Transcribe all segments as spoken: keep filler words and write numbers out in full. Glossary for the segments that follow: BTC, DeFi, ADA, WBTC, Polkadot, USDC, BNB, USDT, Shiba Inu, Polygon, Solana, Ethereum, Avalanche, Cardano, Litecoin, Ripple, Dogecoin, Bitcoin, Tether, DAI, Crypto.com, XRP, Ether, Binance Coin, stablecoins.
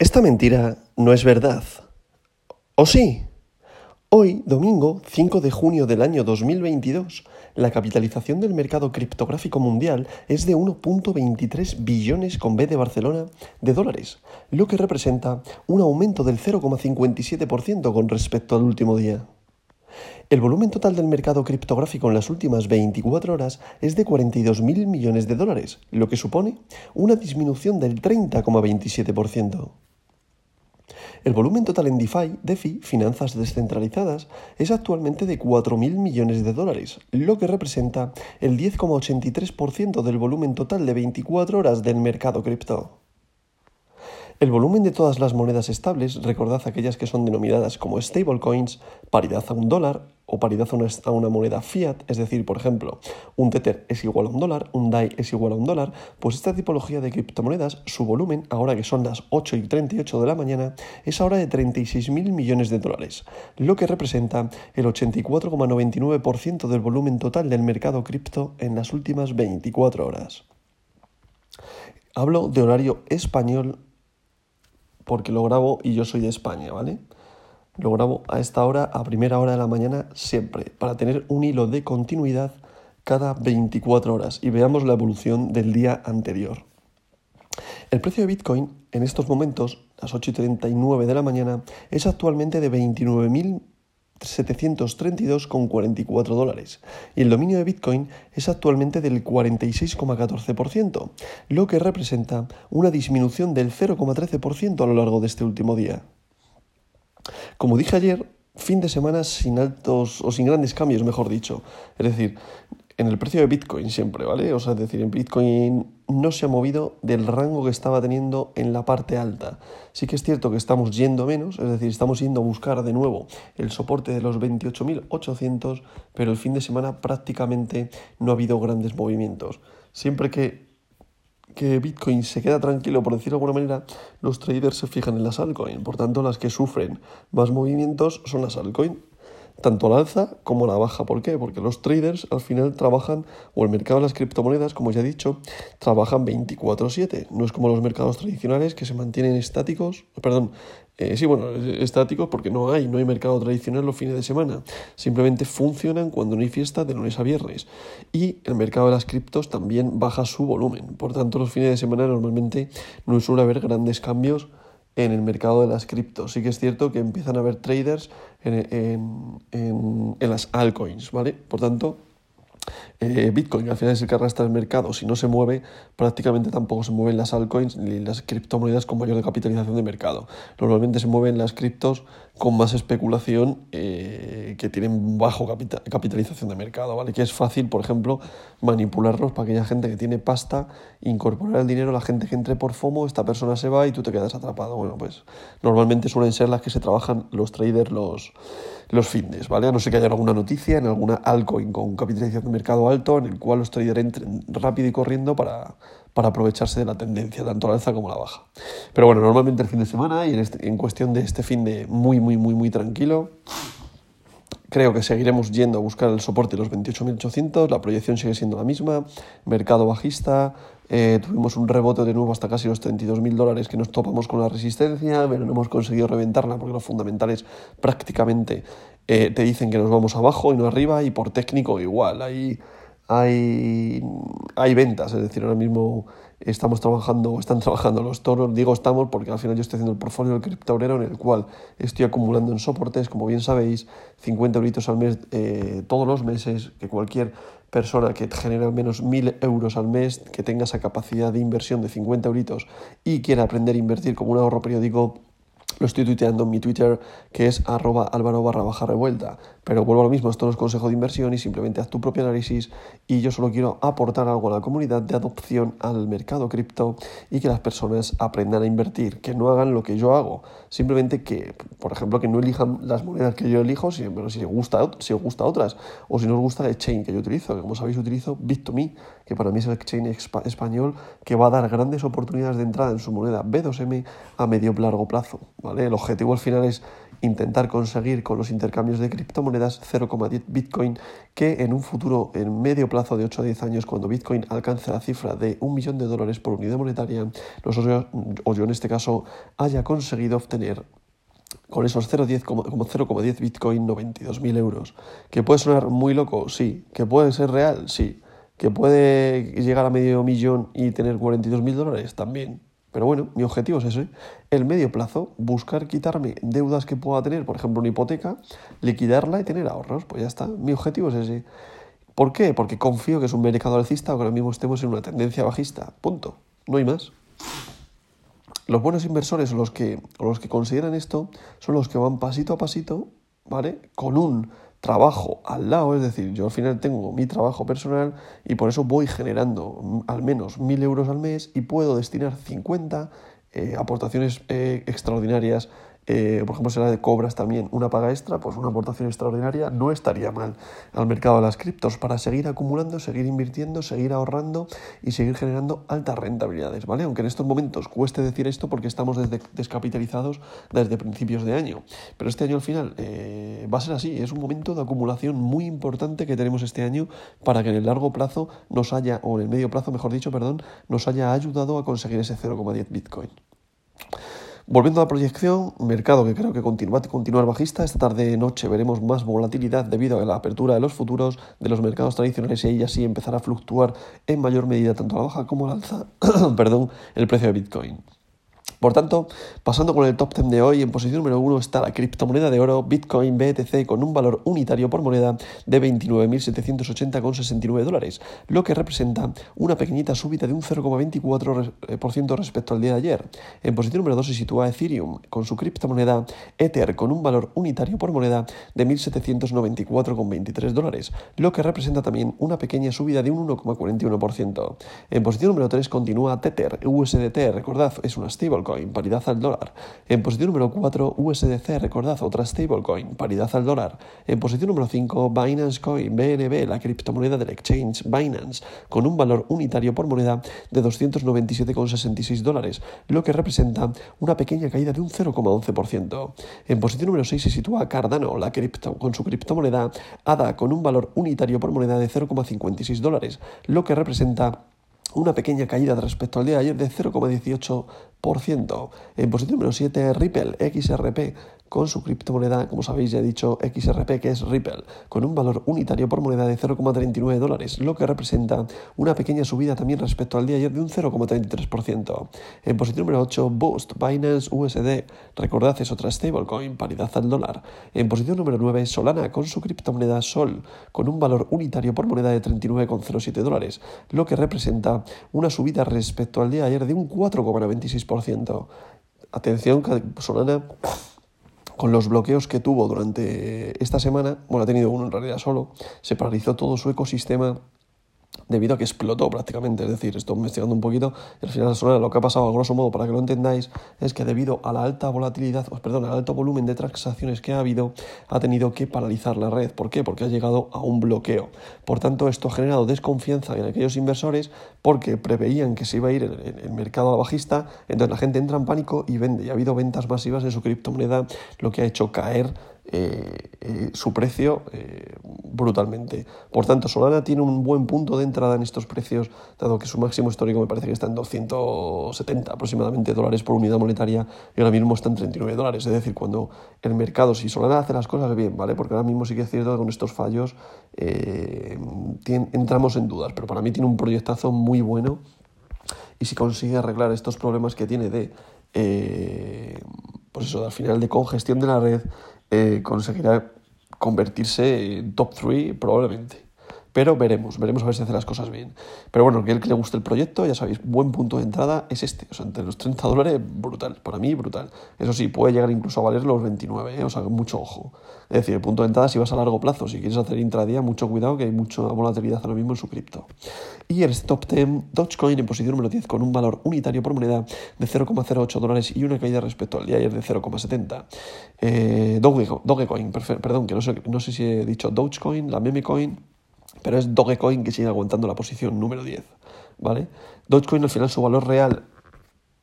Esta mentira no es verdad. ¿O sí? Hoy, domingo cinco de junio del año dos mil veintidós, la capitalización del mercado criptográfico mundial es de uno punto veintitrés billones con B de Barcelona de dólares, lo que representa un aumento del cero coma cincuenta y siete por ciento con respecto al último día. El volumen total del mercado criptográfico en las últimas veinticuatro horas es de cuarenta y dos mil millones de dólares, lo que supone una disminución del treinta coma veintisiete por ciento. El volumen total en DeFi, DeFi, finanzas descentralizadas, es actualmente de cuatro mil millones de dólares, lo que representa el diez coma ochenta y tres por ciento del volumen total de veinticuatro horas del mercado cripto. El volumen de todas las monedas estables, recordad aquellas que son denominadas como stablecoins, paridad a un dólar o paridad a una, a una moneda fiat, es decir, por ejemplo, un Tether es igual a un dólar, un D A I es igual a un dólar, pues esta tipología de criptomonedas, su volumen, ahora que son las ocho y treinta y ocho de la mañana, es ahora de treinta y seis mil millones de dólares, lo que representa el ochenta y cuatro coma noventa y nueve por ciento del volumen total del mercado cripto en las últimas veinticuatro horas. Hablo de horario español porque lo grabo y yo soy de España, ¿vale? Lo grabo a esta hora, a primera hora de la mañana, siempre, para tener un hilo de continuidad cada veinticuatro horas y veamos la evolución del día anterior. El precio de Bitcoin en estos momentos, las ocho y treinta y nueve de la mañana, es actualmente de veintinueve mil setecientos treinta y dos coma cuarenta y cuatro dólares y el dominio de Bitcoin es actualmente del cuarenta y seis coma catorce por ciento, lo que representa una disminución del cero coma trece por ciento a lo largo de este último día. Como dije ayer, fin de semana sin altos o sin grandes cambios, mejor dicho, es decir, en el precio de Bitcoin siempre, ¿vale? O sea, es decir, en Bitcoin no se ha movido del rango que estaba teniendo en la parte alta. Sí que es cierto que estamos yendo menos, es decir, estamos yendo a buscar de nuevo el soporte de los veintiocho mil ochocientos, pero el fin de semana prácticamente no ha habido grandes movimientos. Siempre que, que Bitcoin se queda tranquilo, por decirlo de alguna manera, los traders se fijan en las altcoins. Por tanto, las que sufren más movimientos son las altcoins, tanto la alza como la baja. ¿Por qué? Porque los traders al final trabajan, o el mercado de las criptomonedas, como ya he dicho, trabajan veinticuatro siete. No es como los mercados tradicionales que se mantienen estáticos, perdón, eh, sí, bueno, estáticos porque no hay, no hay mercado tradicional los fines de semana. Simplemente funcionan cuando no hay fiesta de lunes a viernes. Y el mercado de las criptos también baja su volumen. Por tanto, los fines de semana normalmente no suele haber grandes cambios en el mercado de las criptos. Sí que es cierto que empiezan a haber traders en, en, en, en las altcoins, ¿vale? Por tanto, eh, Bitcoin al final es el que arrastra el mercado. Si no se mueve, prácticamente tampoco se mueven las altcoins ni las criptomonedas con mayor capitalización de mercado. Normalmente se mueven las criptos con más especulación, eh, que tienen bajo capita- capitalización de mercado, ¿vale? Que es fácil, por ejemplo, manipularlos para aquella gente que tiene pasta, incorporar el dinero, la gente que entre por FOMO, esta persona se va y tú te quedas atrapado. Bueno, pues normalmente suelen ser las que se trabajan los traders los, los fines, ¿vale? A no ser que haya alguna noticia en alguna altcoin con capitalización de mercado alto en el cual los traders entren rápido y corriendo para... para aprovecharse de la tendencia, tanto la alza como la baja. Pero bueno, normalmente el fin de semana, y en, este, en cuestión de este fin de muy, muy, muy, muy tranquilo, creo que seguiremos yendo a buscar el soporte de los veintiocho mil ochocientos, la proyección sigue siendo la misma, mercado bajista, eh, tuvimos un rebote de nuevo hasta casi los treinta y dos mil dólares que nos topamos con la resistencia, pero no hemos conseguido reventarla porque los fundamentales prácticamente eh, te dicen que nos vamos abajo y no arriba, y por técnico igual, ahí... Hay, hay ventas, es decir, ahora mismo estamos trabajando, están trabajando los toros, digo estamos porque al final yo estoy haciendo el portfolio del criptobrero en el cual estoy acumulando en soportes, como bien sabéis, cincuenta euritos al mes, eh, todos los meses, que cualquier persona que genere al menos mil euros al mes, que tenga esa capacidad de inversión de cincuenta euritos y quiera aprender a invertir como un ahorro periódico, lo estoy tuiteando en mi Twitter, que es arroba álvaro barra baja revuelta. Pero vuelvo a lo mismo, esto no es consejo de inversión y simplemente haz tu propio análisis, y yo solo quiero aportar algo a la comunidad de adopción al mercado cripto y que las personas aprendan a invertir, que no hagan lo que yo hago. Simplemente que, por ejemplo, que no elijan las monedas que yo elijo, si, bueno, si, os gusta, si os gusta otras, o si no os gusta el exchange que yo utilizo, que como sabéis utilizo Bit to Me, que para mí es el exchange español que va a dar grandes oportunidades de entrada en su moneda B dos M a medio largo plazo, ¿vale? El objetivo al final es intentar conseguir con los intercambios de criptomonedas cero coma diez Bitcoin, que en un futuro, en medio plazo de ocho a diez años, cuando Bitcoin alcance la cifra de un millón de dólares por unidad monetaria, nosotros, o yo en este caso, haya conseguido obtener con esos cero coma diez Bitcoin noventa y dos mil euros. ¿Que puede sonar muy loco? Sí. ¿Que puede ser real? Sí. ¿Que puede llegar a medio millón y tener cuarenta y dos mil dólares? También. Pero bueno, mi objetivo es ese, el medio plazo, buscar quitarme deudas que pueda tener, por ejemplo una hipoteca, liquidarla y tener ahorros, pues ya está, mi objetivo es ese. ¿Por qué? Porque confío que es un mercado alcista o que ahora mismo estemos en una tendencia bajista, punto, no hay más. Los buenos inversores o los que, o los que consideran esto son los que van pasito a pasito, ¿vale?, con un trabajo al lado, es decir, yo al final tengo mi trabajo personal y por eso voy generando al menos mil euros al mes y puedo destinar cincuenta eh, aportaciones eh, extraordinarias, eh, por ejemplo, será de cobras también, una paga extra, pues una aportación extraordinaria no estaría mal al mercado de las criptos para seguir acumulando, seguir invirtiendo, seguir ahorrando y seguir generando altas rentabilidades, ¿vale? Aunque en estos momentos cueste decir esto porque estamos desde, descapitalizados desde principios de año, pero este año al final eh, va a ser así, es un momento de acumulación muy importante que tenemos este año para que en el largo plazo nos haya, o en el medio plazo mejor dicho, perdón, nos haya ayudado a conseguir ese cero coma diez Bitcoin. Volviendo a la proyección, mercado que creo que continúa continuar bajista. Esta tarde noche veremos más volatilidad debido a la apertura de los futuros de los mercados tradicionales y ahí así empezará a fluctuar en mayor medida tanto a la baja como a la alza perdón, el precio de Bitcoin. Por tanto, pasando con el top diez de hoy, en posición número uno está la criptomoneda de oro, Bitcoin B T C, con un valor unitario por moneda de veintinueve mil setecientos ochenta con sesenta y nueve dólares, lo que representa una pequeñita subida de un cero coma veinticuatro por ciento respecto al día de ayer. En posición número dos se sitúa Ethereum, con su criptomoneda Ether, con un valor unitario por moneda de mil setecientos noventa y cuatro con veintitrés dólares, lo que representa también una pequeña subida de un uno coma cuarenta y uno por ciento. En posición número tres continúa Tether, U S D T, recordad, es una stablecoin, paridad al dólar. En posición número cuatro, U S D C, recordad, otra stablecoin, paridad al dólar. En posición número cinco, Binance Coin, B N B, la criptomoneda del exchange Binance, con un valor unitario por moneda de doscientos noventa y siete con sesenta y seis dólares, lo que representa una pequeña caída de un cero coma once por ciento. En posición número seis se sitúa Cardano, la cripto, con su criptomoneda ADA, con un valor unitario por moneda de cero coma cincuenta y seis dólares, lo que representa una pequeña caída respecto al día de ayer de cero coma dieciocho por ciento. En posición número siete, Ripple, X R P, con su criptomoneda, como sabéis ya he dicho, X R P, que es Ripple, con un valor unitario por moneda de cero coma treinta y nueve dólares, lo que representa una pequeña subida también respecto al día ayer de un cero coma treinta y tres por ciento. En posición número ocho, Boost, Binance U S D, recordad, es otra stablecoin, paridad al dólar. En posición número nueve, Solana, con su criptomoneda Sol, con un valor unitario por moneda de treinta y nueve coma cero siete dólares, lo que representa una subida respecto al día ayer de un cuatro coma veintiséis por ciento. Atención, Solana, con los bloqueos que tuvo durante esta semana, bueno, ha tenido uno en realidad solo, se paralizó todo su ecosistema debido a que explotó prácticamente, es decir, estoy investigando un poquito, y al final de Solana lo que ha pasado, a grosso modo, para que lo entendáis, es que debido a la alta volatilidad, pues, perdón, al alto volumen de transacciones que ha habido, ha tenido que paralizar la red. ¿Por qué? Porque ha llegado a un bloqueo. Por tanto, esto ha generado desconfianza en aquellos inversores porque preveían que se iba a ir el, el mercado bajista, entonces la gente entra en pánico y vende, y ha habido ventas masivas de su criptomoneda, lo que ha hecho caer Eh, eh, su precio eh, brutalmente. Por tanto, Solana tiene un buen punto de entrada en estos precios, dado que su máximo histórico me parece que está en doscientos setenta aproximadamente dólares por unidad monetaria y ahora mismo está en treinta y nueve dólares. Es decir, cuando el mercado, si Solana hace las cosas bien, ¿vale? Porque ahora mismo sí que es cierto que con estos fallos eh, tien, entramos en dudas, pero para mí tiene un proyectazo muy bueno y si consigue arreglar estos problemas que tiene de eh, pues eso, al final de congestión de la red, Eh, conseguirá convertirse en top tres probablemente, pero veremos, veremos a ver si hace las cosas bien. Pero bueno, que el que le guste el proyecto, ya sabéis, buen punto de entrada es este, o sea, entre los treinta dólares, brutal, para mí brutal. Eso sí, puede llegar incluso a valer los veintinueve, ¿eh? O sea, mucho ojo. Es decir, el punto de entrada si vas a largo plazo, si quieres hacer intradía, mucho cuidado que hay mucha volatilidad ahora mismo en su cripto. Y el top diez, Dogecoin en posición número diez con un valor unitario por moneda de cero coma cero ocho dólares y una caída respecto al día ayer de cero coma setenta. Eh, Dogecoin, Dogecoin prefer, perdón, que no sé, no sé si he dicho Dogecoin, la meme coin, pero es Dogecoin que sigue aguantando la posición número diez, ¿vale? Dogecoin al final su valor real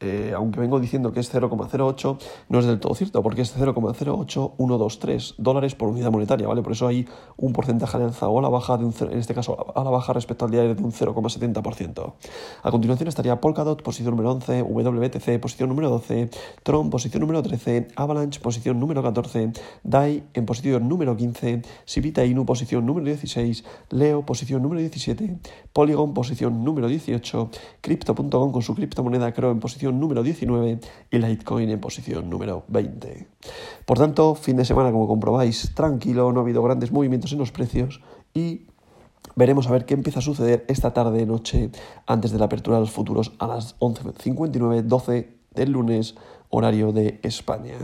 eh, aunque vengo diciendo que es cero coma cero ocho, no es del todo cierto, porque es cero coma cero ocho uno dos tres dólares por unidad monetaria, ¿vale? Por eso hay un porcentaje al alza o a la baja, de un, en este caso a la baja respecto al diario de un cero coma setenta por ciento. A continuación estaría Polkadot, posición número once, W B T C, posición número doce, Tron, posición número trece, Avalanche, posición número catorce, D A I en posición número quince, Shiba Inu, posición número dieciséis, Leo, posición número diecisiete, Polygon, posición número dieciocho, Crypto punto com con su criptomoneda Crow en posición número diecinueve y Litecoin en posición número veinte. Por tanto, fin de semana, como comprobáis, tranquilo, no ha habido grandes movimientos en los precios y veremos a ver qué empieza a suceder esta tarde, noche, antes de la apertura de los futuros a las once cincuenta y nueve, doce del lunes, horario de España.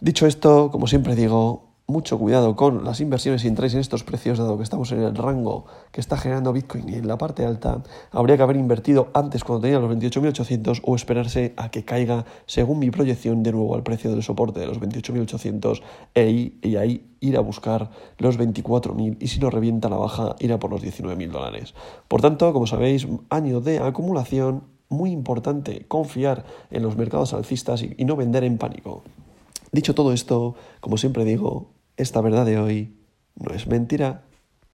Dicho esto, como siempre digo, mucho cuidado con las inversiones si entráis en estos precios, dado que estamos en el rango que está generando Bitcoin y en la parte alta. Habría que haber invertido antes cuando tenía los veintiocho mil ochocientos o esperarse a que caiga, según mi proyección, de nuevo al precio del soporte de los veintiocho mil ochocientos e y ahí ir a buscar los veinticuatro mil, y si no revienta la baja, ir a por los diecinueve mil dólares. Por tanto, como sabéis, año de acumulación, muy importante confiar en los mercados alcistas y, y no vender en pánico. Dicho todo esto, como siempre digo, esta verdad de hoy no es mentira.